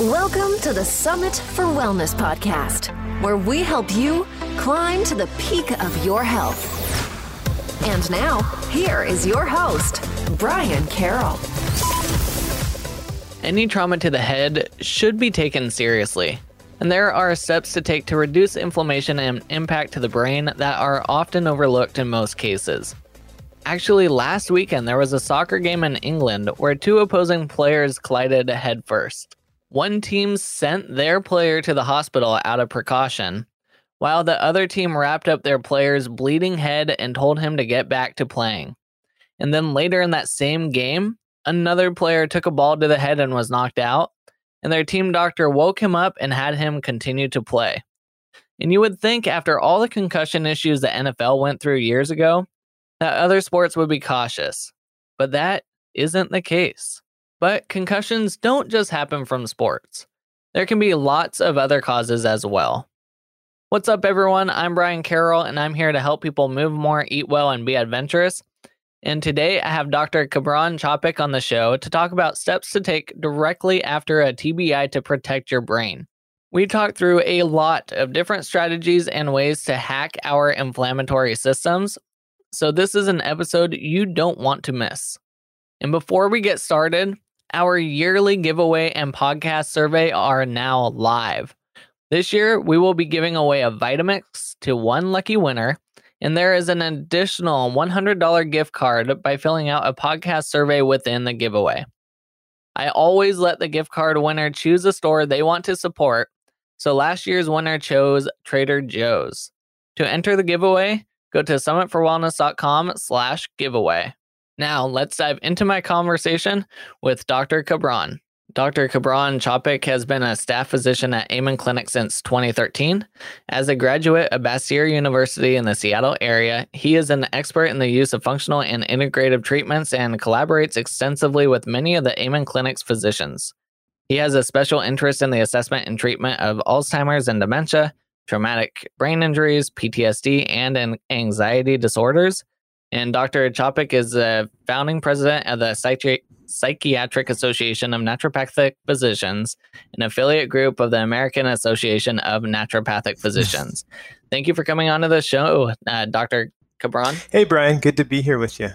Welcome to the Summit for Wellness podcast, where we help you climb to the peak of your health. And now, here is your host, Brian Carroll. Any trauma to the head should be taken seriously, and there are steps to take to reduce inflammation and impact to the brain that are often overlooked in most cases. Actually, last weekend there was a soccer game in England where two opposing players collided headfirst. One team sent their player to the hospital out of precaution, while the other team wrapped up their player's bleeding head and told him to get back to playing. And then later in that same game, another player took a ball to the head and was knocked out, and their team doctor woke him up and had him continue to play. And you would think after all the concussion issues the NFL went through years ago, that other sports would be cautious, but that isn't the case. But concussions don't just happen from sports. There can be lots of other causes as well. What's up, everyone? I'm Brian Carroll, and I'm here to help people move more, eat well, and be adventurous. And today I have Dr. Kabran Chopik on the show to talk about steps to take directly after a TBI to protect your brain. We talked through a lot of different strategies and ways to hack our inflammatory systems, so this is an episode you don't want to miss. And before we get started, our yearly giveaway and podcast survey are now live. This year, we will be giving away a Vitamix to one lucky winner, and there is an additional $100 gift card by filling out a podcast survey within the giveaway. I always let the gift card winner choose a store they want to support, so last year's winner chose Trader Joe's. To enter the giveaway, go to summitforwellness.com/giveaway. Now, let's dive into my conversation with Dr. Kabran. Dr. Kabran Chopik has been a staff physician at Amen Clinic since 2013. As a graduate of Bastyr University in the Seattle area, he is an expert in the use of functional and integrative treatments and collaborates extensively with many of the Amen Clinic's physicians. He has a special interest in the assessment and treatment of Alzheimer's and dementia, traumatic brain injuries, PTSD, and anxiety disorders. And Dr. Chopik is a founding president of the Psychiatric Association of Naturopathic Physicians, an affiliate group of the American Association of Naturopathic Physicians. Thank you for coming on to the show, Dr. Kabran. Hey, Brian. Good to be here with you.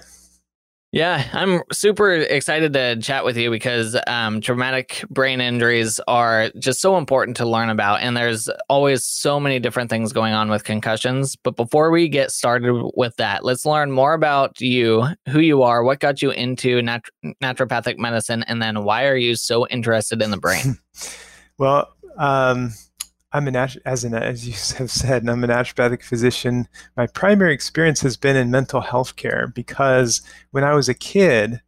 Yeah, I'm super excited to chat with you because traumatic brain injuries are just so important to learn about. And there's always so many different things going on with concussions. But before we get started with that, let's learn more about you, who you are, what got you into naturopathic medicine, and then why are you so interested in the brain? Well, as you have said, I'm a naturopathic physician. My primary experience has been in mental health care because when I was a kid,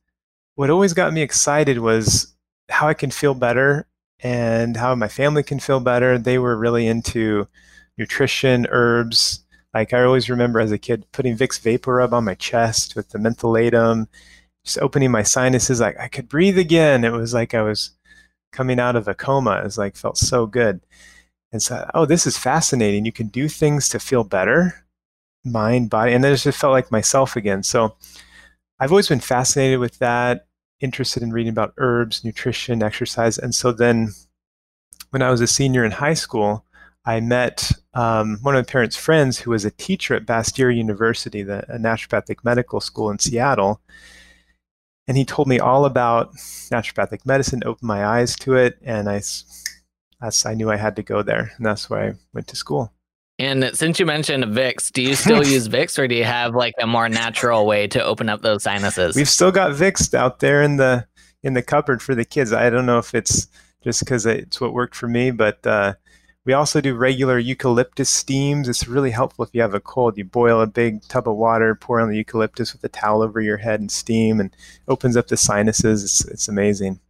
what always got me excited was how I can feel better and how my family can feel better. They were really into nutrition, herbs. Like I always remember as a kid putting Vicks Vaporub on my chest with the mentholatum, just opening my sinuses, like I could breathe again. It was like I was coming out of a coma. It was like felt so good. And so, oh, this is fascinating. You can do things to feel better, mind, body. And then it just felt like myself again. So I've always been fascinated with that, interested in reading about herbs, nutrition, exercise. And so then when I was a senior in high school, I met one of my parents' friends who was a teacher at Bastyr University, a naturopathic medical school in Seattle. And he told me all about naturopathic medicine, opened my eyes to it. And I knew I had to go there, and that's why I went to school. And since you mentioned Vicks, do you still use Vicks, or do you have like a more natural way to open up those sinuses? We've still got Vicks out there in the cupboard for the kids. I don't know if it's just because it's what worked for me, but we also do regular eucalyptus steams. It's really helpful if you have a cold. You boil a big tub of water, pour on the eucalyptus with a towel over your head, and steam, and opens up the sinuses. It's amazing.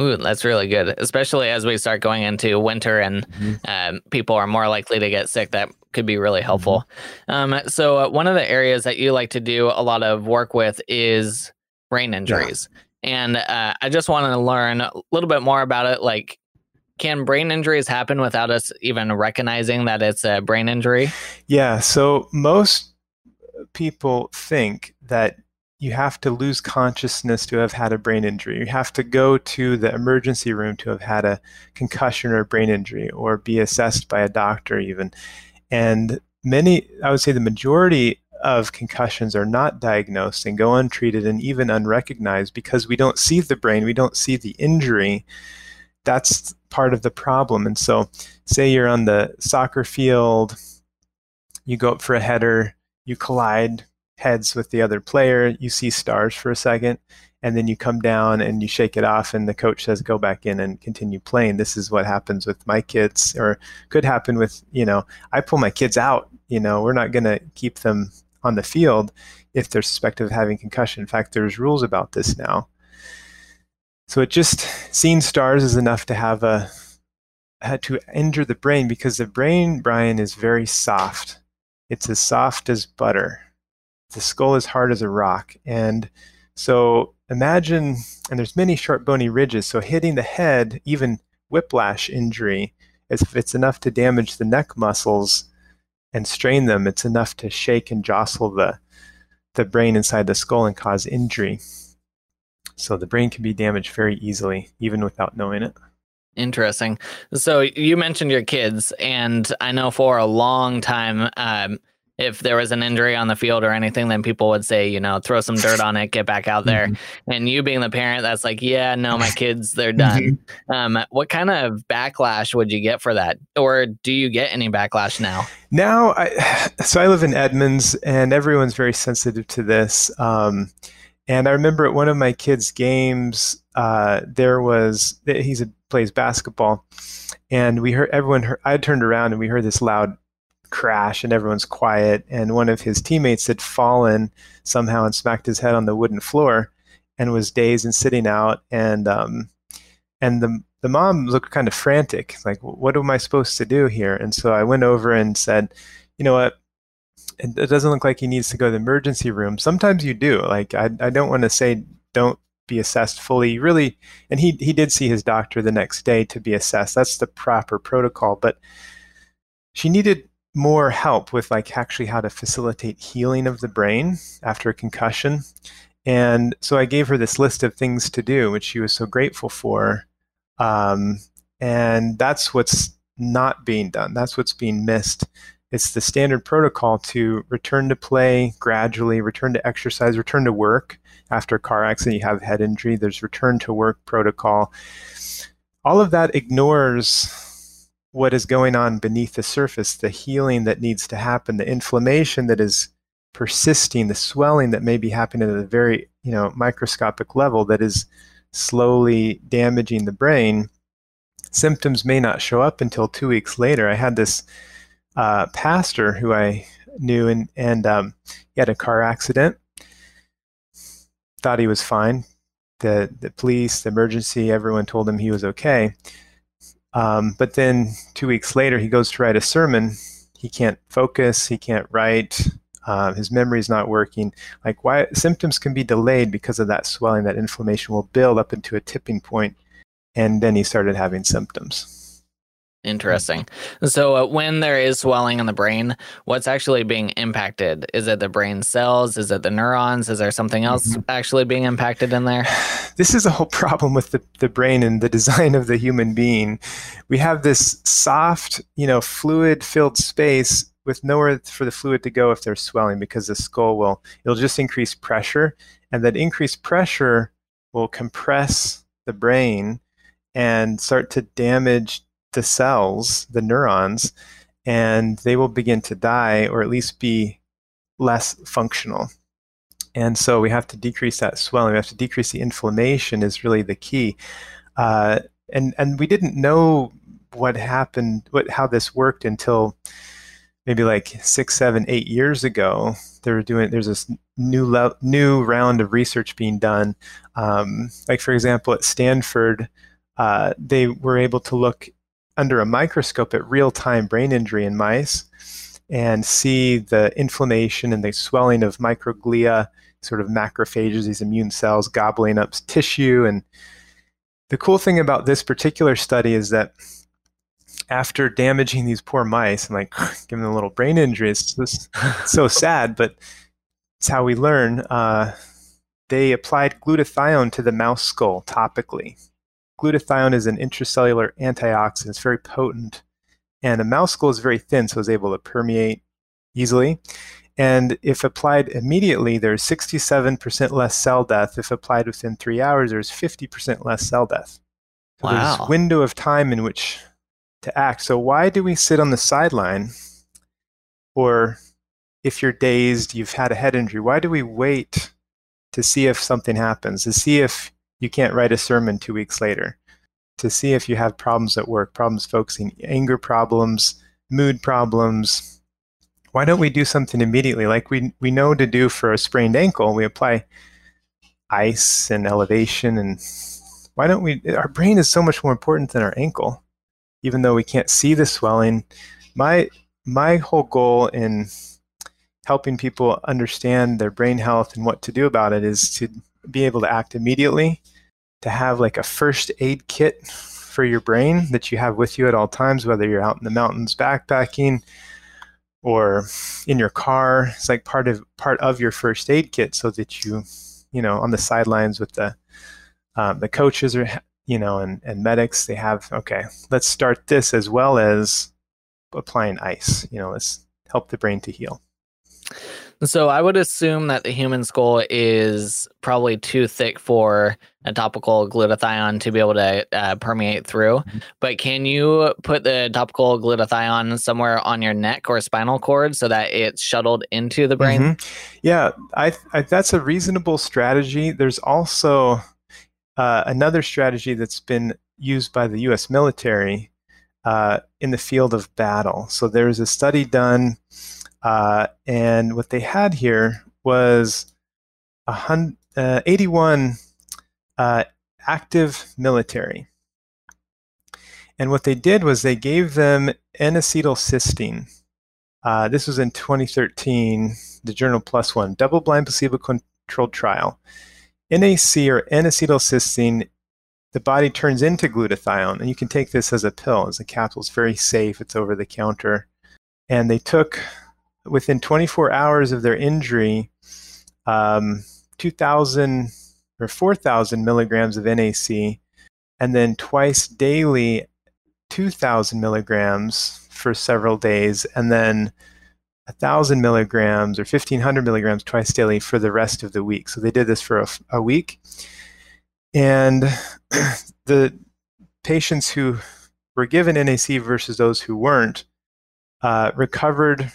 Ooh, that's really good, especially as we start going into winter and people are more likely to get sick. That could be really helpful. So one of the areas that you like to do a lot of work with is brain injuries. Yeah. And I just want to learn a little bit more about it. Like, can brain injuries happen without us even recognizing that it's a brain injury? Yeah, so most people think that you have to lose consciousness to have had a brain injury. You have to go to the emergency room to have had a concussion or a brain injury, or be assessed by a doctor even. And many, I would say the majority of concussions are not diagnosed and go untreated and even unrecognized because we don't see the brain, we don't see the injury. That's part of the problem. And so say you're on the soccer field, you go up for a header, you collide heads with the other player, you see stars for a second, and then you come down and you shake it off and the coach says, go back in and continue playing. This is what happens with my kids, or could happen with, you know, I pull my kids out, you know, we're not going to keep them on the field if they're suspected of having concussion. In fact, there's rules about this now. So it just, seeing stars is enough to have to injure the brain, because the brain, Brian, is very soft. It's as soft as butter. The skull is hard as a rock. And so imagine, and there's many sharp bony ridges, so hitting the head, even whiplash injury, if it's enough to damage the neck muscles and strain them, it's enough to shake and jostle the brain inside the skull and cause injury. So the brain can be damaged very easily, even without knowing it. Interesting. So you mentioned your kids, and I know for a long time, if there was an injury on the field or anything, then people would say, you know, throw some dirt on it, get back out there. Mm-hmm. And you being the parent, that's like, yeah, no, my kids, they're done. Mm-hmm. What kind of backlash would you get for that? Or do you get any backlash now? Now, I live in Edmonds, and everyone's very sensitive to this. And I remember at one of my kids' games, plays basketball, and we heard I turned around and we heard this loud crash, and everyone's quiet. And one of his teammates had fallen somehow and smacked his head on the wooden floor, and was dazed and sitting out. And the mom looked kind of frantic, like, "What am I supposed to do here?" And so I went over and said, "You know what? It doesn't look like he needs to go to the emergency room." Sometimes you do. Like, I don't want to say don't be assessed fully, really. And he did see his doctor the next day to be assessed. That's the proper protocol. But she needed more help with, like, actually how to facilitate healing of the brain after a concussion. And so I gave her this list of things to do, which she was so grateful for. And that's what's not being done. That's what's being missed. It's the standard protocol to return to play gradually, return to exercise, return to work. After a car accident, you have head injury, there's return to work protocol. All of that ignores what is going on beneath the surface, the healing that needs to happen, the inflammation that is persisting, the swelling that may be happening at a very, you know, microscopic level that is slowly damaging the brain. Symptoms may not show up until 2 weeks later. I had this pastor who I knew, and he had a car accident, thought he was fine. The police, the emergency, everyone told him he was okay. But then 2 weeks later, he goes to write a sermon. He can't focus. He can't write. His memory's not working. Like, why? Symptoms can be delayed because of that swelling. That inflammation will build up into a tipping point, and then he started having symptoms. Interesting. So when there is swelling in the brain, what's actually being impacted? Is it the brain cells? Is it the neurons? Is there something else actually being impacted in there? This is a whole problem with the brain and the design of the human being. We have this soft, you know, fluid-filled space with nowhere for the fluid to go if there's swelling, because the skull it'll just increase pressure, and that increased pressure will compress the brain and start to damage the cells, the neurons, and they will begin to die, or at least be less functional. And so we have to decrease that swelling. We have to decrease the inflammation is really the key. And we didn't know what happened, how this worked until maybe like 6, 7, 8 years ago. There's this new round of research being done. Like, for example, at Stanford, they were able to look under a microscope at real-time brain injury in mice and see the inflammation and the swelling of microglia, sort of macrophages, these immune cells gobbling up tissue. And the cool thing about this particular study is that after damaging these poor mice and, like, giving them a little brain injury, it's so sad, but it's how we learn. they applied glutathione to the mouse skull topically. Glutathione is an intracellular antioxidant. It's very potent. And the mouse skull is very thin, so it's able to permeate easily. And if applied immediately, there's 67% less cell death. If applied within 3 hours, there's 50% less cell death. So wow. There's this window of time in which to act. So why do we sit on the sideline? Or if you're dazed, you've had a head injury, why do we wait to see if something happens, to see if you can't write a sermon 2 weeks later, to see if you have problems at work, problems focusing, anger problems, mood problems? Why don't we do something immediately? Like we know to do for a sprained ankle, we apply ice and elevation. And why don't we, our brain is so much more important than our ankle, even though we can't see the swelling. My whole goal in helping people understand their brain health and what to do about it is to be able to act immediately, to have like a first aid kit for your brain that you have with you at all times, whether you're out in the mountains backpacking, or in your car. It's like part of your first aid kit, so that you on the sidelines with the coaches or and medics, they have, okay, let's start this as well as applying ice. Let's help the brain to heal. So I would assume that the human skull is probably too thick for a topical glutathione to be able to permeate through. Mm-hmm. But can you put the topical glutathione somewhere on your neck or spinal cord so that it's shuttled into the brain? Mm-hmm. Yeah, I that's a reasonable strategy. There's also another strategy that's been used by the U.S. military in the field of battle. So there's a study done. And what they had here was 81 active military. And what they did was they gave them N-acetylcysteine. This was in 2013, the journal +1, double-blind placebo-controlled trial. NAC or N-acetylcysteine, the body turns into glutathione. And you can take this as a pill, as a capsule. It's very safe. It's over the counter. And they took... within 24 hours of their injury, 2,000 or 4,000 milligrams of NAC, and then twice daily, 2,000 milligrams for several days, and then 1,000 milligrams or 1,500 milligrams twice daily for the rest of the week. So they did this for a week. And the patients who were given NAC versus those who weren't recovered.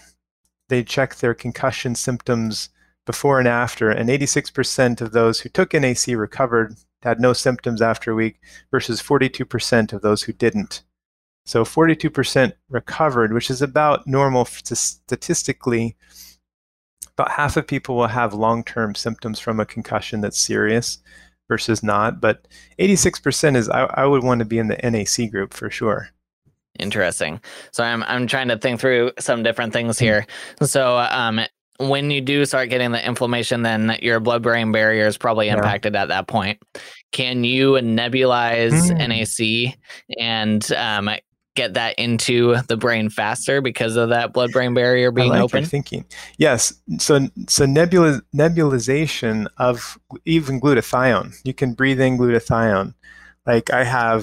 They checked their concussion symptoms before and after, and 86% of those who took NAC recovered, had no symptoms after a week, versus 42% of those who didn't. So 42% recovered, which is about normal statistically. About half of people will have long-term symptoms from a concussion that's serious versus not, but 86% is, I would want to be in the NAC group for sure. Interesting. So I'm trying to think through some different things here. So when you do start getting the inflammation, then your blood-brain barrier is probably impacted at that point. Can you nebulize NAC and get that into the brain faster because of that blood-brain barrier being open? Thinking. Yes. So nebulization of even glutathione. You can breathe in glutathione. Like I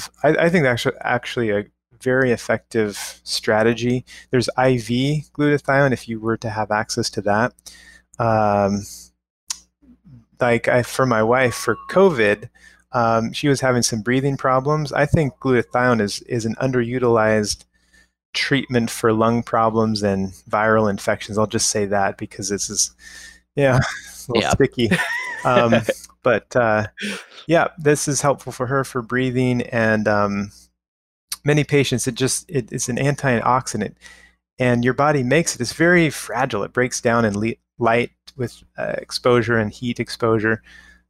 think actually a very effective strategy. There's IV glutathione if you were to have access to that. For my wife, for COVID, she was having some breathing problems. I think glutathione is an underutilized treatment for lung problems and viral infections. I'll just say that because this is, a little sticky. This is helpful for her for breathing and, many patients, it's an antioxidant, and your body makes it. It's very fragile. It breaks down in light with exposure and heat exposure.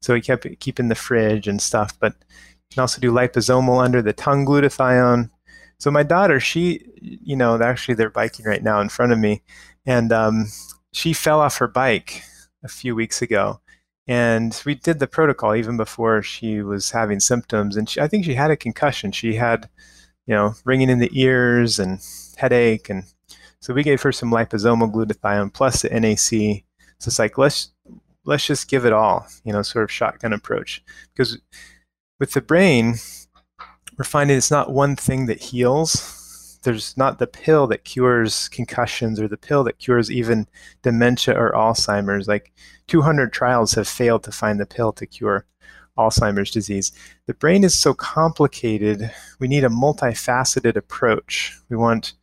So we keep in the fridge and stuff. But you can also do liposomal under the tongue glutathione. So my daughter, she, actually they're biking right now in front of me, and she fell off her bike a few weeks ago. And we did the protocol even before she was having symptoms. And I think she had a concussion. She had... ringing in the ears and headache. And so we gave her some liposomal glutathione plus the NAC. So it's like, let's let's just give it all, you know, sort of shotgun approach. Because with the brain, we're finding it's not one thing that heals. There's not the pill that cures concussions or the pill that cures even dementia or Alzheimer's. Like 200 trials have failed to find the pill to cure Alzheimer's disease. The brain is so complicated, we need a multifaceted approach. We want,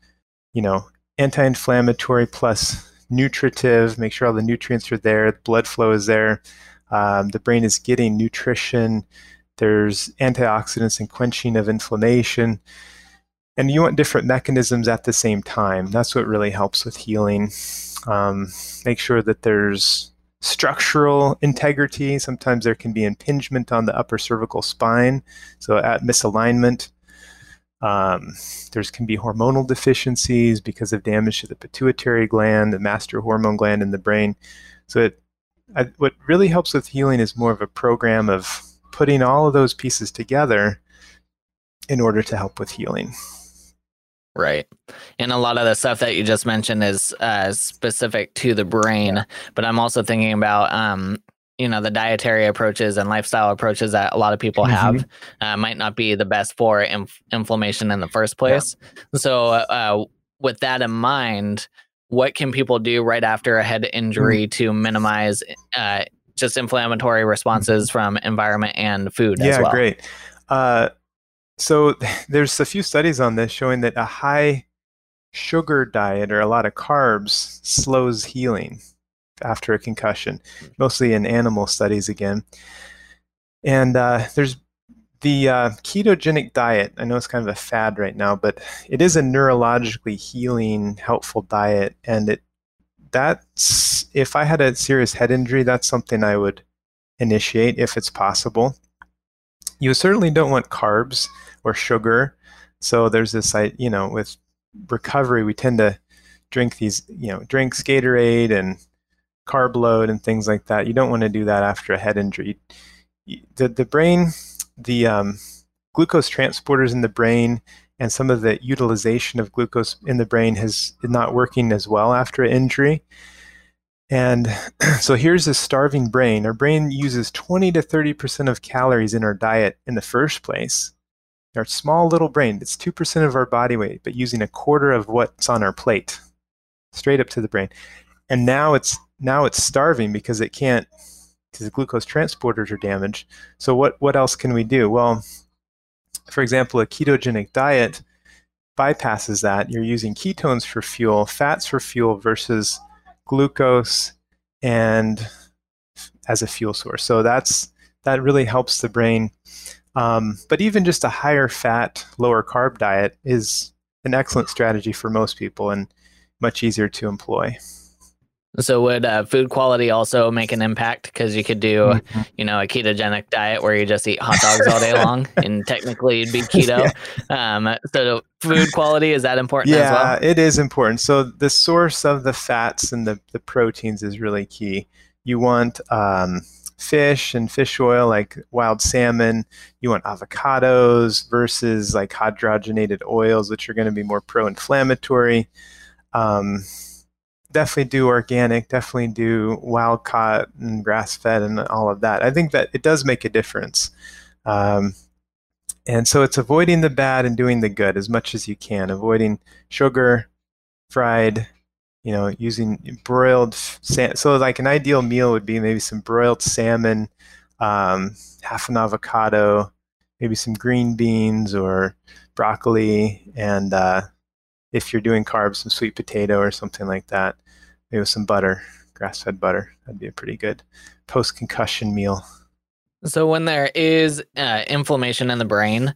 you know, anti-inflammatory plus nutritive, make sure all the nutrients are there, the blood flow is there, the brain is getting nutrition, there's antioxidants and quenching of inflammation, and you want different mechanisms at the same time. That's what really helps with healing. Make sure that there's structural integrity. Sometimes there can be impingement on the upper cervical spine, so at misalignment. There's can be hormonal deficiencies because of damage to the pituitary gland, the master hormone gland in the brain. So what really helps with healing is more of a program of putting all of those pieces together in order to help with healing. Right. And a lot of the stuff that you just mentioned is specific to the brain, but I'm also thinking about, you know, the dietary approaches and lifestyle approaches that a lot of people have might not be the best for inflammation in the first place. Yeah. So with that in mind, what can people do right after a head injury to minimize just inflammatory responses from environment and food as well? Yeah, great. So there's a few studies on this showing that a high sugar diet or a lot of carbs slows healing after a concussion, mostly in animal studies again. And there's the ketogenic diet. I know it's kind of a fad right now, but it is a neurologically healing, helpful diet. And that's, if I had a serious head injury, that's something I would initiate if it's possible. You certainly don't want carbs or sugar. So there's this, you know, with recovery, we tend to drink these, you know, drinks, Gatorade and carb load and things like that. You don't want to do that after a head injury. The brain, the glucose transporters in the brain and some of the utilization of glucose in the brain is not working as well after an injury. And so here's a starving brain. Our brain uses 20 to 30% of calories in our diet in the first place. Our small little brain, it's 2% of our body weight, but using a quarter of what's on our plate, straight up to the brain. And now it's starving because it can't, because the glucose transporters are damaged. So what else can we do? Well, for example, a ketogenic diet bypasses that. You're using ketones for fuel, fats for fuel versus glucose and as a fuel source. So that really helps the brain. But even just a higher fat, lower carb diet is an excellent strategy for most people and much easier to employ. So would food quality also make an impact? Because you could do, you know, a ketogenic diet where you just eat hot dogs all day long, and technically you'd be keto. Yeah. So food quality, is that important as well? Yeah, it is important. So the source of the fats and the proteins is really key. You want fish and fish oil, like wild salmon. You want avocados versus like hydrogenated oils, which are going to be more pro-inflammatory. Definitely do organic, definitely do wild caught and grass fed and all of that. I think that it does make a difference. And so it's avoiding the bad and doing the good as much as you can, avoiding sugar, fried, you know, using broiled. So like an ideal meal would be maybe some broiled salmon, half an avocado, maybe some green beans or broccoli, and if you're doing carbs, some sweet potato or something like that, maybe with some butter, grass-fed butter. That'd be a pretty good post-concussion meal. So when there is inflammation in the brain,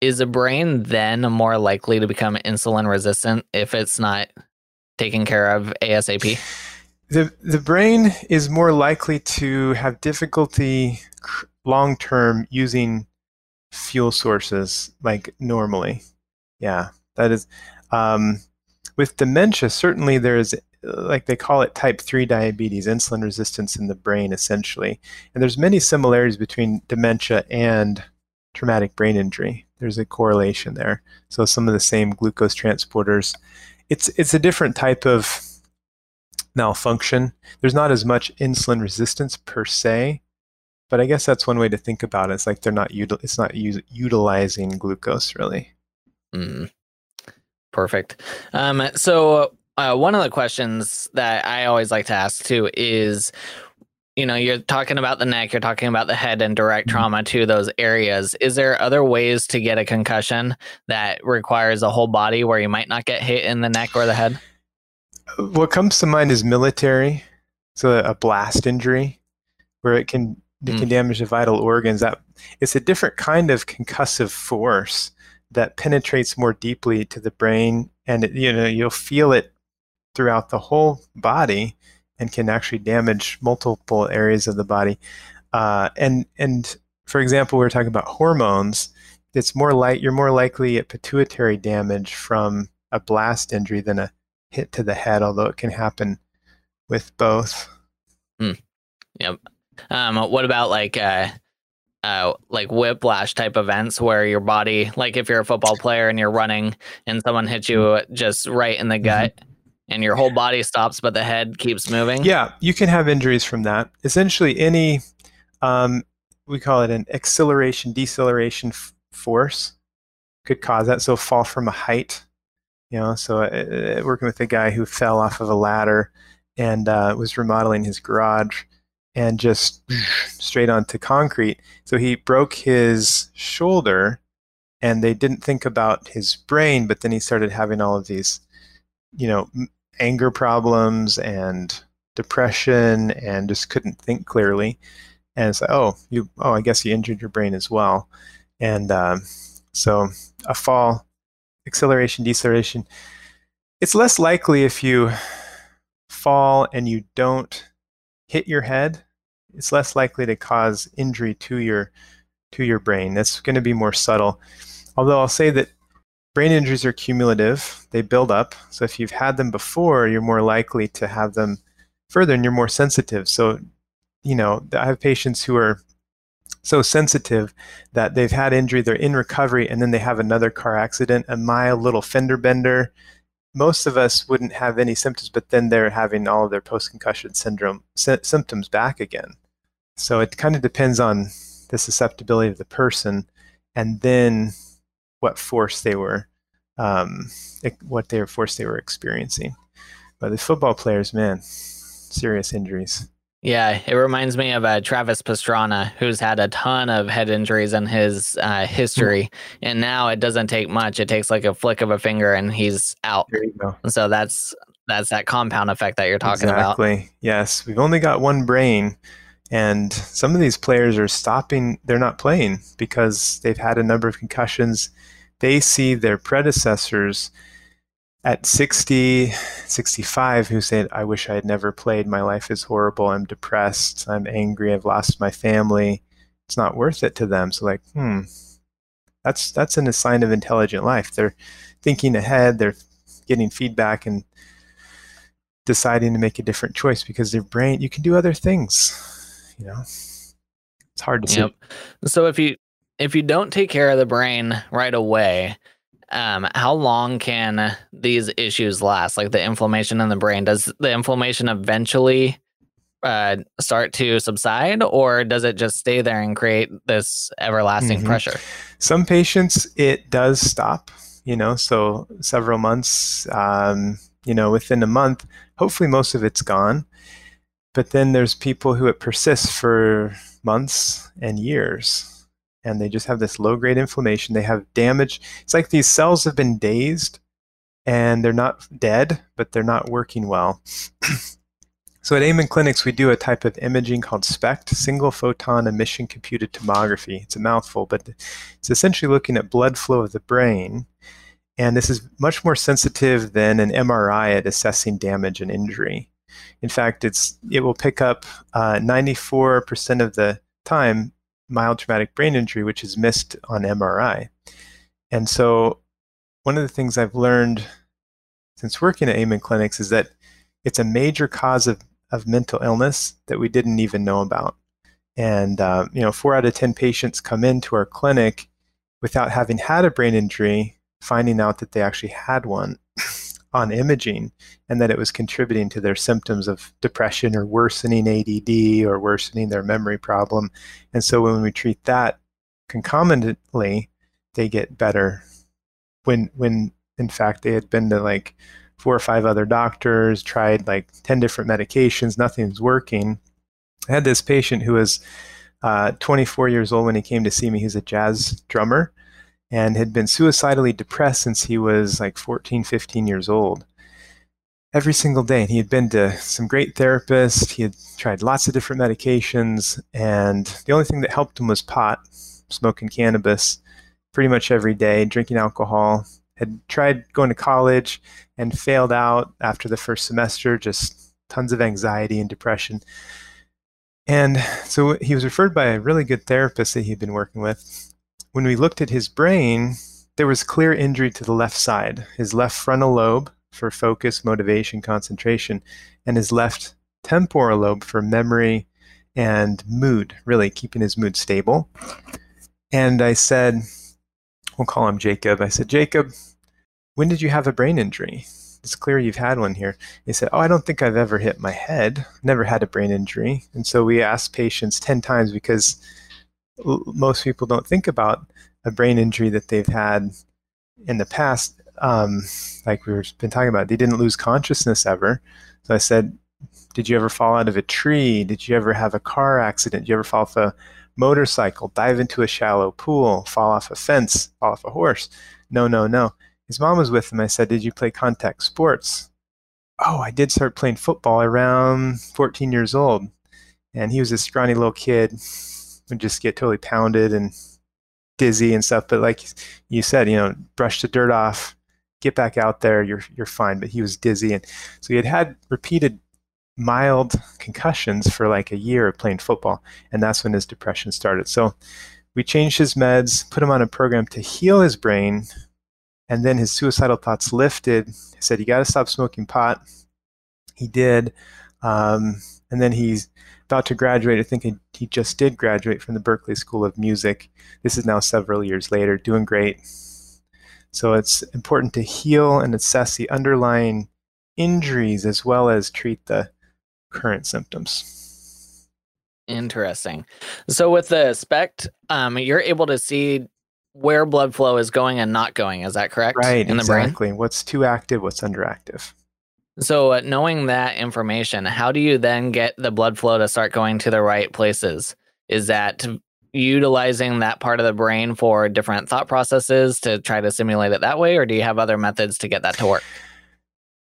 is the brain then more likely to become insulin resistant if it's not taken care of ASAP? The brain is more likely to have difficulty long-term using fuel sources like normally. Yeah, that is... with dementia, certainly there is, like they call it type 3 diabetes, insulin resistance in the brain, essentially. And there's many similarities between dementia and traumatic brain injury. There's a correlation there. So some of the same glucose transporters. It's a different type of malfunction. There's not as much insulin resistance per se, but I guess that's one way to think about it. It's like they're not utilizing glucose really. Perfect. So one of the questions that I always like to ask too is, you know, you're talking about the neck, you're talking about the head and direct trauma to those areas. Is there other ways to get a concussion that requires a whole body where you might not get hit in the neck or the head? What comes to mind is military. So a blast injury where it can damage the vital organs. That it's a different kind of concussive force that penetrates more deeply to the brain, and it, you know, you'll feel it throughout the whole body and can actually damage multiple areas of the body. And for example, we're talking about hormones. It's more like you're more likely at pituitary damage from a blast injury than a hit to the head, although it can happen with both. Yep. What about like whiplash type events where your body, like if you're a football player and you're running and someone hits you just right in the gut and your whole body stops, but the head keeps moving? Yeah, you can have injuries from that. Essentially any, we call it an acceleration, deceleration force could cause that. So fall from a height. You know, so working with a guy who fell off of a ladder and was remodeling his garage and just straight onto concrete. So he broke his shoulder and they didn't think about his brain, but then he started having all of these, you know, anger problems and depression and just couldn't think clearly. And it's like, I guess you injured your brain as well. And so a fall, acceleration, deceleration. It's less likely if you fall and you don't hit your head. It's less likely to cause injury to your brain. That's going to be more subtle. Although I'll say that brain injuries are cumulative. They build up. So if you've had them before, you're more likely to have them further and you're more sensitive. So, you know, I have patients who are so sensitive that they've had injury, they're in recovery, and then they have another car accident, a mild little fender bender. Most of us wouldn't have any symptoms, but then they're having all of their post-concussion syndrome symptoms back again. So it kind of depends on the susceptibility of the person and then what force they were, experiencing. But the football players, man, serious injuries. Yeah, it reminds me of Travis Pastrana, who's had a ton of head injuries in his history, and now it doesn't take much. It takes like a flick of a finger, and he's out. There you go. So that's that compound effect that you're talking about. Exactly. Yes, we've only got one brain, and some of these players are stopping. They're not playing because they've had a number of concussions. They see their predecessors at 60, 65, who said, I wish I had never played. My life is horrible. I'm depressed. I'm angry. I've lost my family. It's not worth it to them. So like, that's a sign of intelligent life. They're thinking ahead. They're getting feedback and deciding to make a different choice because their brain, you can do other things, you know, it's hard to see. So if you don't take care of the brain right away, how long can these issues last? Like the inflammation in the brain, does the inflammation eventually start to subside, or does it just stay there and create this everlasting pressure? Some patients, it does stop, you know, so several months, you know, within a month, hopefully most of it's gone. But then there's people who it persists for months and years. And they just have this low-grade inflammation. They have damage. It's like these cells have been dazed, and they're not dead, but they're not working well. So at Amen Clinics, we do a type of imaging called SPECT, single photon emission computed tomography. It's a mouthful, but it's essentially looking at blood flow of the brain. And this is much more sensitive than an MRI at assessing damage and injury. In fact, it will pick up 94% of the time mild traumatic brain injury, which is missed on MRI. And so one of the things I've learned since working at Amen Clinics is that it's a major cause of mental illness that we didn't even know about. And, you know, 4 out of 10 patients come into our clinic without having had a brain injury, finding out that they actually had one. on imaging and that it was contributing to their symptoms of depression or worsening ADD or worsening their memory problem. And so when we treat that concomitantly, they get better when in fact they had been to like 4 or 5 other doctors, tried like 10 different medications, nothing's working. I had this patient who was 24 years old when he came to see me. He's a jazz drummer and had been suicidally depressed since he was like 14, 15 years old. Every single day, and he had been to some great therapists. He had tried lots of different medications, and the only thing that helped him was pot, smoking cannabis pretty much every day, drinking alcohol. Had tried going to college and failed out after the first semester, just tons of anxiety and depression. And so he was referred by a really good therapist that he'd been working with. When we looked at his brain, there was clear injury to the left side, his left frontal lobe for focus, motivation, concentration, and his left temporal lobe for memory and mood, really keeping his mood stable. And I said, we'll call him Jacob. I said, Jacob, when did you have a brain injury? It's clear you've had one here. He said, oh, I don't think I've ever hit my head. Never had a brain injury. And so we asked patients 10 times because most people don't think about a brain injury that they've had in the past. Like we've been talking about, they didn't lose consciousness ever. So I said, did you ever fall out of a tree? Did you ever have a car accident? Did you ever fall off a motorcycle, dive into a shallow pool, fall off a fence, fall off a horse? No, no, no. His mom was with him. I said, did you play contact sports? Oh, I did start playing football around 14 years old. And he was a scrawny little kid, would just get totally pounded and dizzy and stuff. But like you said, you know, brush the dirt off, get back out there, you're fine. But he was dizzy. And so he had had repeated mild concussions for like a year of playing football. And that's when his depression started. So we changed his meds, put him on a program to heal his brain. And then his suicidal thoughts lifted. I said, you got to stop smoking pot. He did. And then he's about to graduate. I think he just did graduate from the Berklee School of Music. This is now several years later, doing great. So it's important to heal and assess the underlying injuries as well as treat the current symptoms. Interesting. So with the SPECT, you're able to see where blood flow is going and not going. Is that correct? Right, in exactly. The brain? What's too active, what's underactive. So knowing that information, how do you then get the blood flow to start going to the right places? Is that utilizing that part of the brain for different thought processes to try to simulate it that way? Or do you have other methods to get that to work?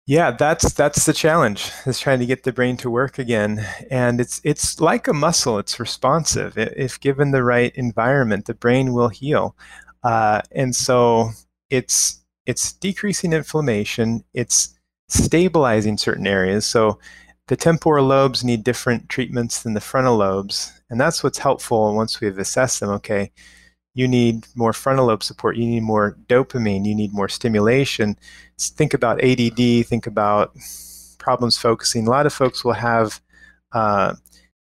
Yeah, that's the challenge, is trying to get the brain to work again. And it's like a muscle. It's responsive. If given the right environment, the brain will heal. And so it's decreasing inflammation. It's stabilizing certain areas. So the temporal lobes need different treatments than the frontal lobes. And that's what's helpful once we've assessed them. Okay, you need more frontal lobe support. You need more dopamine. You need more stimulation. Think about ADD. Think about problems focusing. A lot of folks will have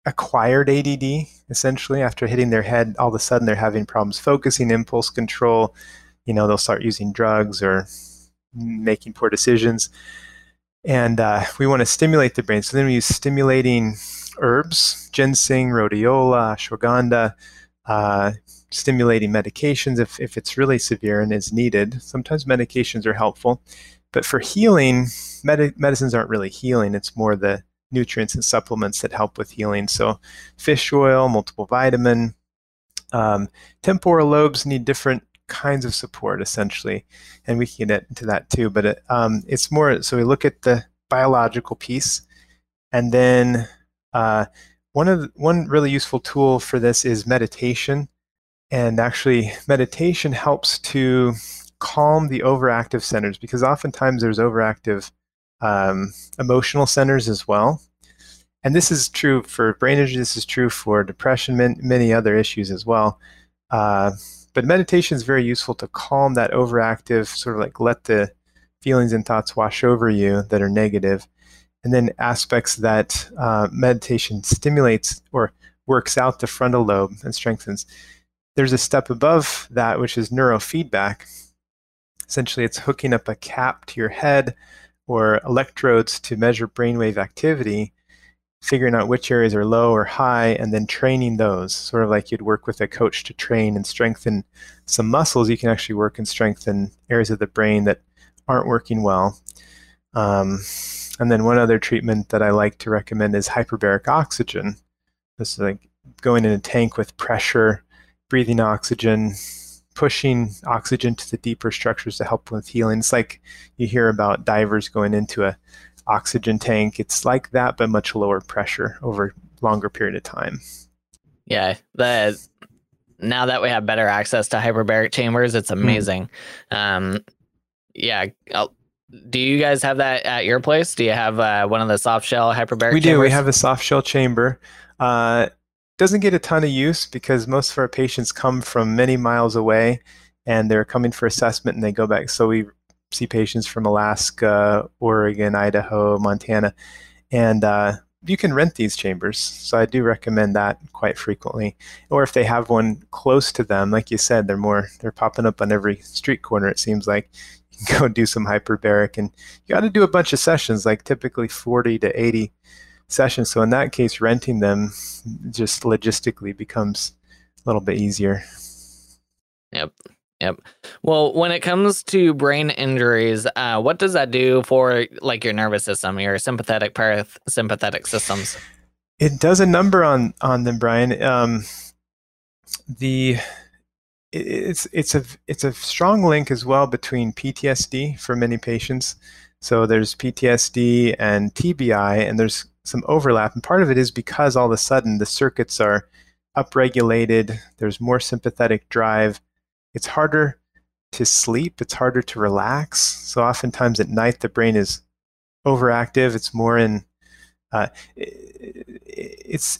acquired ADD, essentially. After hitting their head, all of a sudden they're having problems focusing, impulse control. You know, they'll start using drugs or making poor decisions. And we want to stimulate the brain. So then we use stimulating herbs, ginseng, rhodiola, ashwagandha, stimulating medications if it's really severe and is needed. Sometimes medications are helpful, but for healing, medicines aren't really healing. It's more the nutrients and supplements that help with healing. So fish oil, multiple vitamin. Temporal lobes need different kinds of support, essentially, and we can get into that too. But it's more, so we look at the biological piece, and then one really useful tool for this is meditation. And actually, meditation helps to calm the overactive centers, because oftentimes there's overactive emotional centers as well. And this is true for brain injury. This is true for depression, many other issues as well. But meditation is very useful to calm that overactive, sort of like let the feelings and thoughts wash over you that are negative. And then aspects that meditation stimulates or works out the frontal lobe and strengthens. There's a step above that, which is neurofeedback. Essentially, it's hooking up a cap to your head or electrodes to measure brainwave activity, figuring out which areas are low or high, and then training those. Sort of like you'd work with a coach to train and strengthen some muscles, you can actually work and strengthen areas of the brain that aren't working well. And then one other treatment that I like to recommend is hyperbaric oxygen. This is like going in a tank with pressure, breathing oxygen, pushing oxygen to the deeper structures to help with healing. It's like you hear about divers going into a oxygen tank. It's like that, but much lower pressure over a longer period of time. Yeah. Now that we have better access to hyperbaric chambers, it's amazing. Yeah. Do you guys have that at your place? Do you have one of the soft shell hyperbaric chambers? We do. We have a soft shell chamber. Doesn't get a ton of use because most of our patients come from many miles away and they're coming for assessment and they go back. So we see patients from Alaska, Oregon, Idaho, Montana, and you can rent these chambers. So I do recommend that quite frequently. Or if they have one close to them, like you said, they're popping up on every street corner, it seems like. You can go do some hyperbaric, and you got to do a bunch of sessions, like typically 40 to 80 sessions. So in that case, renting them just logistically becomes a little bit easier. Yep. Yep. Well, when it comes to brain injuries, what does that do for like your nervous system, your sympathetic, parasympathetic systems? It does a number on them, Brian. It's a strong link as well between PTSD for many patients. So there's PTSD and TBI, and there's some overlap. And part of it is because all of a sudden the circuits are upregulated. There's more sympathetic drive. It's harder to sleep. It's harder to relax. So oftentimes at night, the brain is overactive. It's more in, it's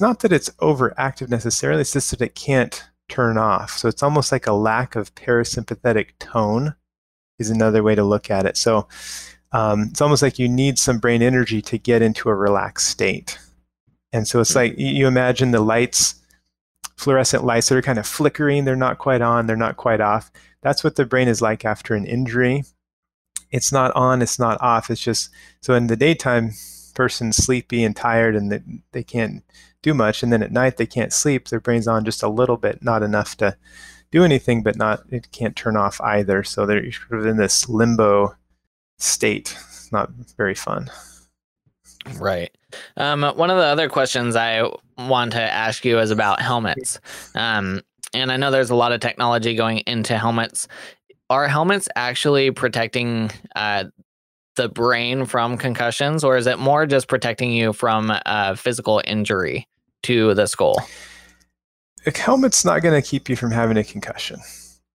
not that it's overactive necessarily. It's just that it can't turn off. So it's almost like a lack of parasympathetic tone is another way to look at it. So it's almost like you need some brain energy to get into a relaxed state. And so it's like you imagine the lights, fluorescent lights that are kind of flickering. They're not quite on. They're not quite off. That's what the brain is like after an injury. It's not on. It's not off. It's just, so in the daytime, person's sleepy and tired and they can't do much. And then at night, they can't sleep. Their brain's on just a little bit, not enough to do anything, but not, it can't turn off either. So they're sort of in this limbo state. It's not very fun. Right. One of the other questions I want to ask you is about helmets. And I know there's a lot of technology going into helmets. Are helmets actually protecting the brain from concussions, or is it more just protecting you from physical injury to the skull? A helmet's not going to keep you from having a concussion.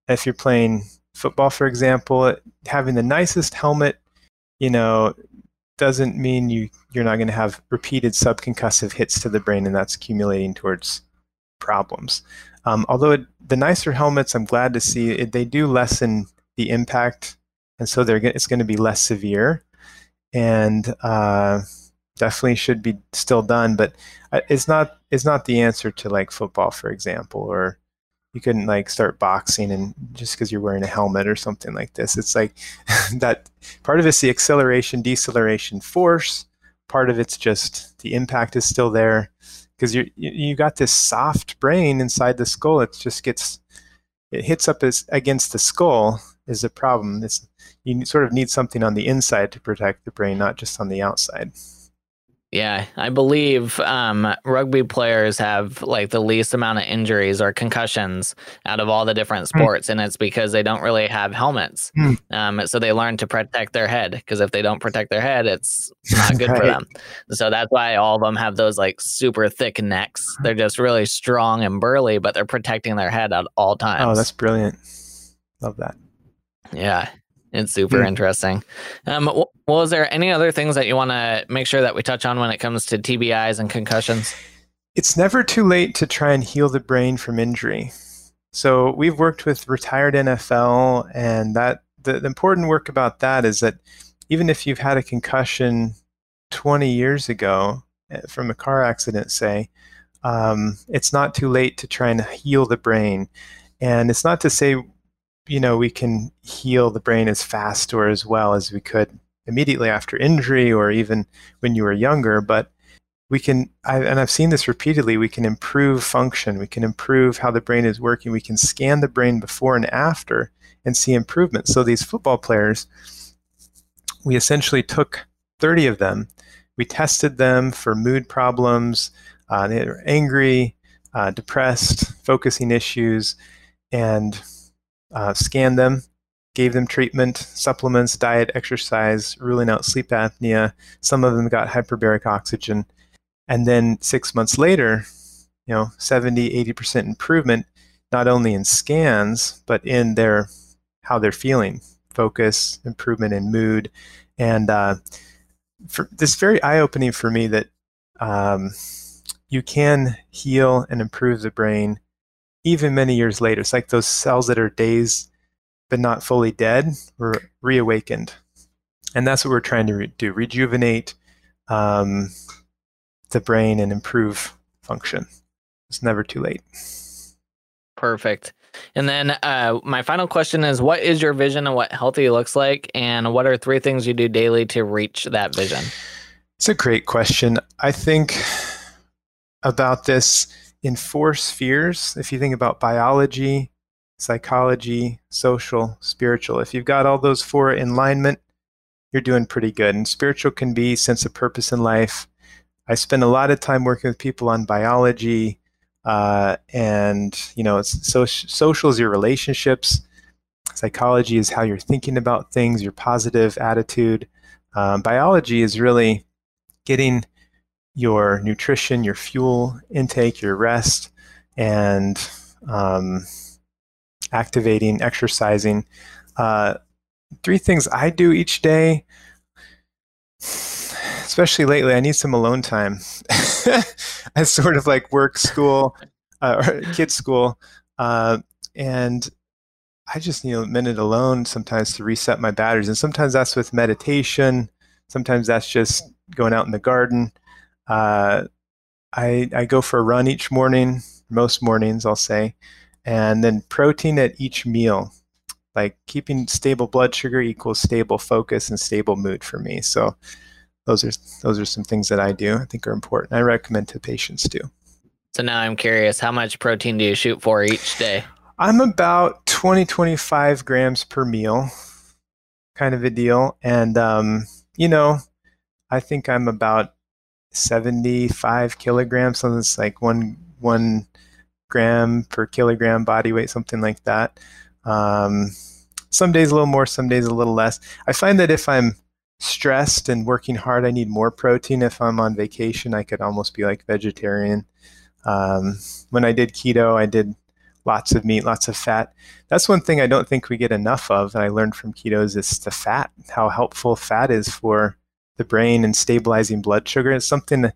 If you're playing football, for example, having the nicest helmet, you know, doesn't mean you're not going to have repeated subconcussive hits to the brain, and that's accumulating towards problems. Although the nicer helmets, I'm glad to see, they do lessen the impact, and so it's going to be less severe, and definitely should be still done. But it's not the answer to like football, for example, or you couldn't like start boxing and just because you're wearing a helmet or something like this. It's like that part of it's the acceleration, deceleration, force. Part of it's just the impact is still there because you got this soft brain inside the skull. It just hits up against the skull is the problem. You sort of need something on the inside to protect the brain, not just on the outside. Yeah, I believe rugby players have like the least amount of injuries or concussions out of all the different sports, and it's because they don't really have helmets. So they learn to protect their head, because if they don't protect their head, it's not good right. for them. So that's why all of them have those like super thick necks. They're just really strong and burly, but they're protecting their head at all times. Oh, that's brilliant. Love that. Yeah. It's super interesting. Well, is there any other things that you want to make sure that we touch on when it comes to TBIs and concussions? It's never too late to try and heal the brain from injury. So we've worked with retired NFL, and that the important work about that is that even if you've had a concussion 20 years ago from a car accident, say, it's not too late to try and heal the brain. And it's not to say you know, we can heal the brain as fast or as well as we could immediately after injury or even when you were younger. But we can, and I've seen this repeatedly, we can improve function. We can improve how the brain is working. We can scan the brain before and after and see improvement. So these football players, we essentially took 30 of them. We tested them for mood problems. They were angry, depressed, focusing issues, and scanned them, gave them treatment, supplements, diet, exercise, ruling out sleep apnea. Some of them got hyperbaric oxygen. And then 6 months later, you know, 70–80% improvement, not only in scans, but in their how they're feeling, focus, improvement in mood. And for this very eye-opening for me that you can heal and improve the brain even many years later. It's like those cells that are dazed but not fully dead were reawakened. And that's what we're trying to do, rejuvenate the brain and improve function. It's never too late. Perfect. And then my final question is, what is your vision of what healthy looks like? And what are three things you do daily to reach that vision? It's a great question. I think about this in four spheres. If you think about biology, psychology, social, spiritual, if you've got all those four in alignment, you're doing pretty good. And spiritual can be sense of purpose in life. I spend a lot of time working with people on biology, and you know, it's social is your relationships, psychology is how you're thinking about things, your positive attitude. Biology is really getting your nutrition, your fuel intake, your rest, and activating, exercising. Three things I do each day. Especially lately, I need some alone time. I sort of like work, school, or kids' school, and I just need a minute alone sometimes to reset my batteries. And sometimes that's with meditation. Sometimes that's just going out in the garden. I go for a run each morning, most mornings I'll say, and then protein at each meal. Like keeping stable blood sugar equals stable focus and stable mood for me. So those are some things that I do, I think are important. I recommend to patients too. So now I'm curious, how much protein do you shoot for each day? I'm about 20–25 grams per meal, kind of a deal. And, you know, I think I'm about 75 kilograms. So it's like one gram per kilogram body weight, something like that. Some days a little more, some days a little less. I find that if I'm stressed and working hard, I need more protein. If I'm on vacation, I could almost be like vegetarian. When I did keto, I did lots of meat, lots of fat. That's one thing I don't think we get enough of that I learned from keto is it's the fat, how helpful fat is for the brain and stabilizing blood sugar. It's something that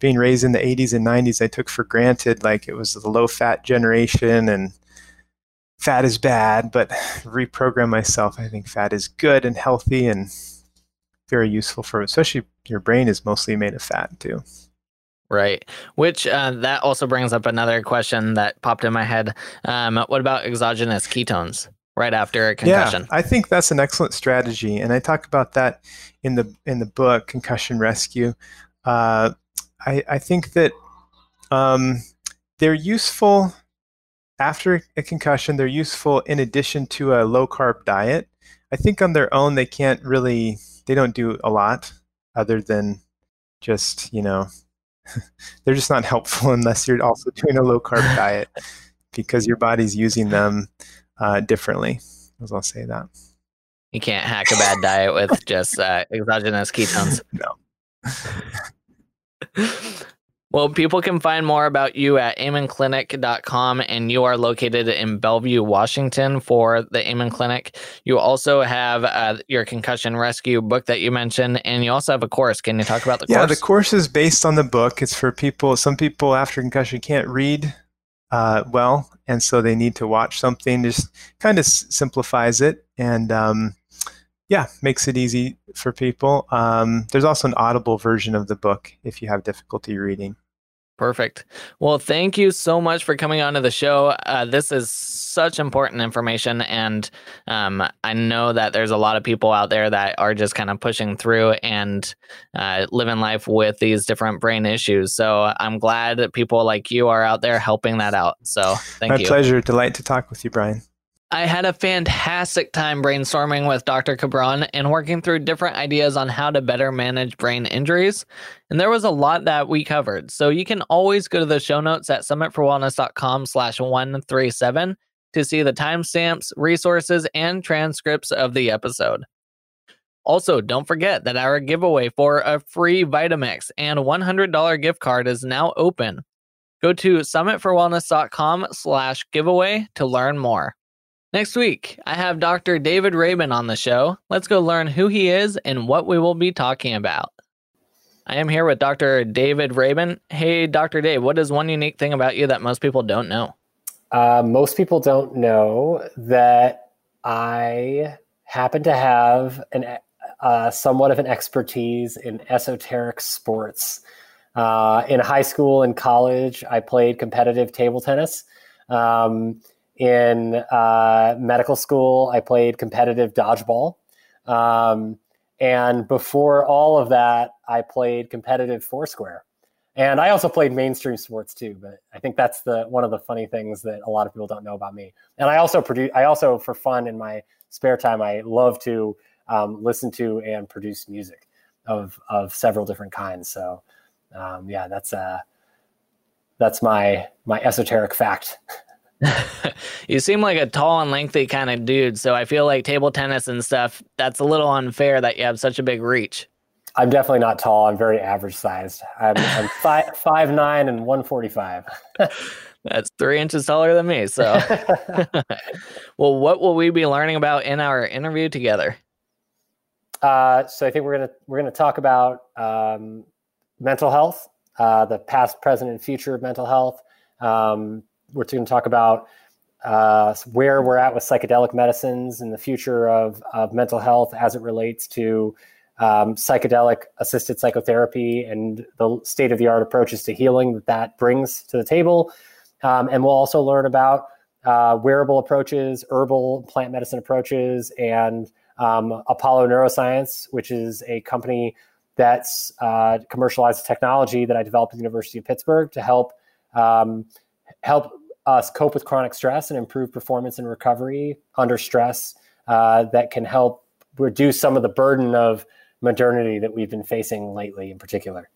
being raised in the 80s and 90s, I took for granted, like it was the low fat generation and fat is bad, but reprogram myself. I think fat is good and healthy and very useful for, especially your brain is mostly made of fat too. Right. Which that also brings up another question that popped in my head. What about exogenous ketones right after a concussion? Yeah, I think that's an excellent strategy. And I talk about that in the book, Concussion Rescue. I think that they're useful after a concussion. They're useful in addition to a low carb diet. I think on their own, they don't do a lot other than just, you know, they're just not helpful unless you're also doing a low carb diet because your body's using them differently, as I'll say that. You can't hack a bad diet with just exogenous ketones. No. Well, people can find more about you at amenclinic.com, and you are located in Bellevue, Washington for the Amen Clinic. You also have your Concussion Rescue book that you mentioned, and you also have a course. Can you talk about the course? Yeah, the course is based on the book. It's for people. Some people after concussion can't read well, and so they need to watch something. Just kind of simplifies it and yeah, makes it easy for people. There's also an Audible version of the book if you have difficulty reading. Perfect. Well, thank you so much for coming onto the show. This is such important information. And I know that there's a lot of people out there that are just kind of pushing through and living life with these different brain issues. So I'm glad that people like you are out there helping that out. So thank you. My pleasure. Delight to talk with you, Brian. I had a fantastic time brainstorming with Dr. Kabran and working through different ideas on how to better manage brain injuries. And there was a lot that we covered. So you can always go to the show notes at summitforwellness.com/137 to see the timestamps, resources, and transcripts of the episode. Also, don't forget that our giveaway for a free Vitamix and $100 gift card is now open. Go to summitforwellness.com/giveaway to learn more. Next week, I have Dr. David Rabin on the show. Let's go learn who he is and what we will be talking about. I am here with Dr. David Rabin. Hey, Dr. Dave, what is one unique thing about you that most people don't know? Most people don't know that I happen to have an somewhat of an expertise in esoteric sports. In high school and college, I played competitive table tennis. In medical school, I played competitive dodgeball. And before all of that, I played competitive foursquare. And I also played mainstream sports too, but I think that's the one of the funny things that a lot of people don't know about me. And I also for fun in my spare time, I love to listen to and produce music of several different kinds. So yeah, that's my esoteric fact. You seem like a tall and lengthy kind of dude, so I feel like table tennis and stuff, that's a little unfair that you have such a big reach. I'm definitely not tall. I'm very average sized. I'm 5'9" and 145. That's 3 inches taller than me. So, well, what will we be learning about in our interview together? So I think we're gonna talk about mental health, the past, present, and future of mental health. We're going to talk about where we're at with psychedelic medicines and the future of mental health as it relates to psychedelic-assisted psychotherapy and the state-of-the-art approaches to healing that brings to the table. And we'll also learn about wearable approaches, herbal plant medicine approaches, and Apollo Neuroscience, which is a company that's commercialized technology that I developed at the University of Pittsburgh to help us cope with chronic stress and improve performance and recovery under stress that can help reduce some of the burden of modernity that we've been facing lately in particular.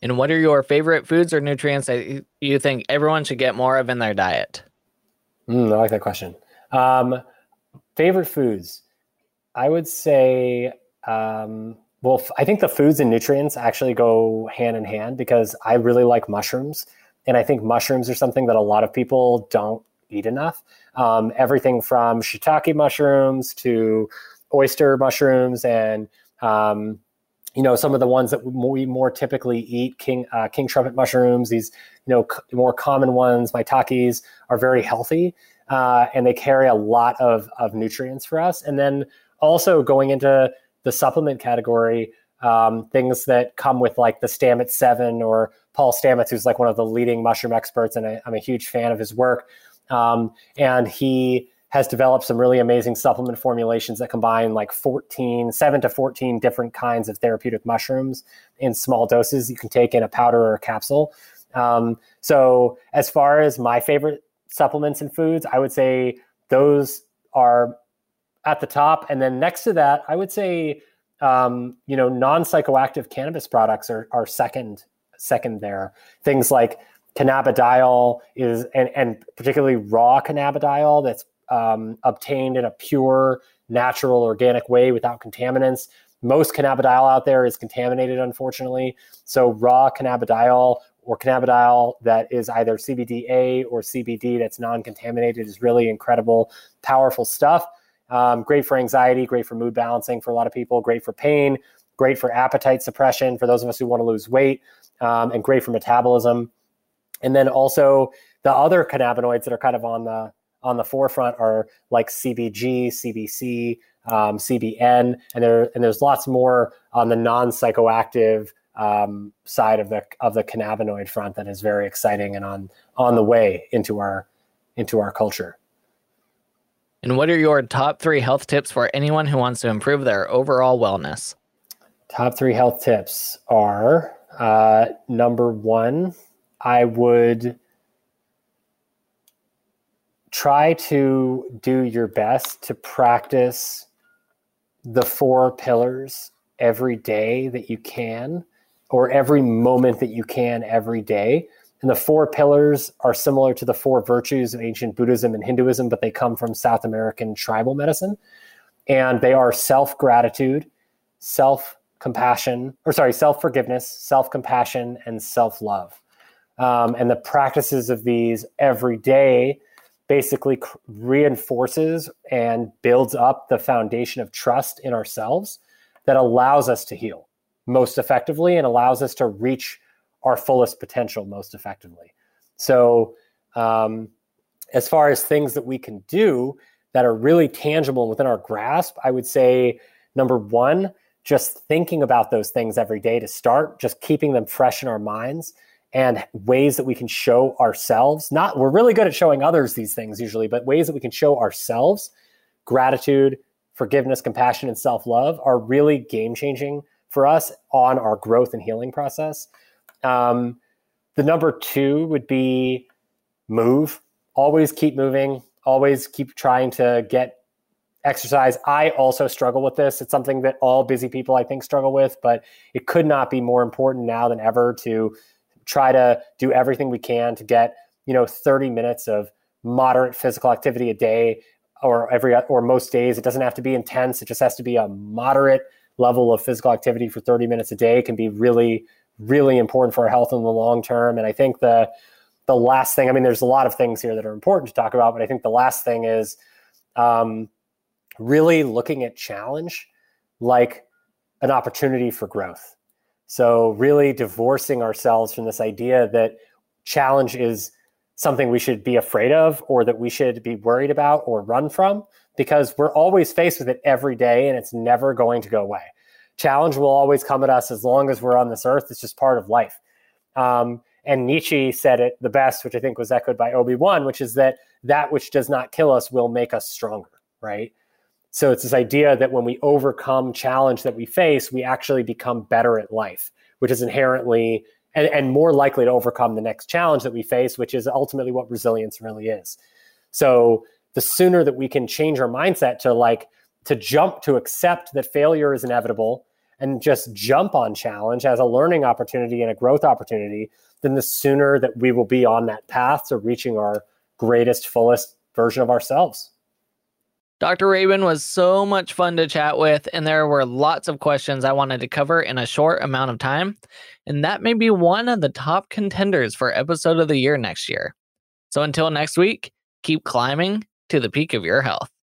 And what are your favorite foods or nutrients that you think everyone should get more of in their diet? I like that question. Favorite foods. I would say, well, I think the foods and nutrients actually go hand in hand because I really like mushrooms. And I think mushrooms are something that a lot of people don't eat enough. Everything from shiitake mushrooms to oyster mushrooms and, some of the ones that we more typically eat, king trumpet mushrooms, these, more common ones, maitakes, are very healthy. And they carry a lot of nutrients for us. And then also going into the supplement category, things that come with like the Stamets 7 or Paul Stamets, who's like one of the leading mushroom experts, and I'm a huge fan of his work. And he has developed some really amazing supplement formulations that combine like 7 to 14 different kinds of therapeutic mushrooms in small doses you can take in a powder or a capsule. So as far as my favorite supplements and foods, I would say those are at the top. And then next to that, I would say non-psychoactive cannabis products are second there. Things like cannabidiol is, and particularly raw cannabidiol that's obtained in a pure, natural, organic way without contaminants. Most cannabidiol out there is contaminated, unfortunately. So raw cannabidiol or cannabidiol that is either CBDa or CBD that's non-contaminated is really incredible, powerful stuff. Great for anxiety, great for mood balancing for a lot of people, great for pain, great for appetite suppression for those of us who want to lose weight, and great for metabolism. And then also the other cannabinoids that are kind of on the forefront are like CBG, CBC, CBN, and there's lots more on the non-psychoactive side of the cannabinoid front that is very exciting and on the way into our culture. And what are your top three health tips for anyone who wants to improve their overall wellness? Top three health tips are, number one, I would try to do your best to practice the 4 pillars every day that you can, or every moment that you can every day. And the 4 pillars are similar to the 4 virtues of ancient Buddhism and Hinduism, but they come from South American tribal medicine. And they are self-gratitude, self-forgiveness, self-compassion, and self-love. And the practices of these every day basically reinforces and builds up the foundation of trust in ourselves that allows us to heal most effectively and allows us to reach our fullest potential most effectively. So as far as things that we can do that are really tangible within our grasp, I would say, number one, just thinking about those things every day to start, just keeping them fresh in our minds and ways that we can show ourselves. Not, we're really good at showing others these things usually, but ways that we can show ourselves gratitude, forgiveness, compassion, and self-love are really game-changing for us on our growth and healing process. The number two would be move. Always keep moving. Always keep trying to get exercise. I also struggle with this. It's something that all busy people, I think, struggle with, but it could not be more important now than ever to try to do everything we can to get, 30 minutes of moderate physical activity a day or most days. It doesn't have to be intense. It just has to be a moderate level of physical activity for 30 minutes a day can be really, really important for our health in the long term. And I think the last thing, I mean, there's a lot of things here that are important to talk about, but I think the last thing is really looking at challenge like an opportunity for growth. So really divorcing ourselves from this idea that challenge is something we should be afraid of or that we should be worried about or run from, because we're always faced with it every day and it's never going to go away. Challenge will always come at us as long as we're on this earth. It's just part of life. And Nietzsche said it the best, which I think was echoed by Obi-Wan, which is that which does not kill us will make us stronger, right? So it's this idea that when we overcome challenge that we face, we actually become better at life, which is inherently and more likely to overcome the next challenge that we face, which is ultimately what resilience really is. So the sooner that we can change our mindset to accept that failure is inevitable, and just jump on challenge as a learning opportunity and a growth opportunity, then the sooner that we will be on that path to reaching our greatest, fullest version of ourselves. Dr. Rabin was so much fun to chat with, and there were lots of questions I wanted to cover in a short amount of time. And that may be one of the top contenders for episode of the year next year. So until next week, keep climbing to the peak of your health.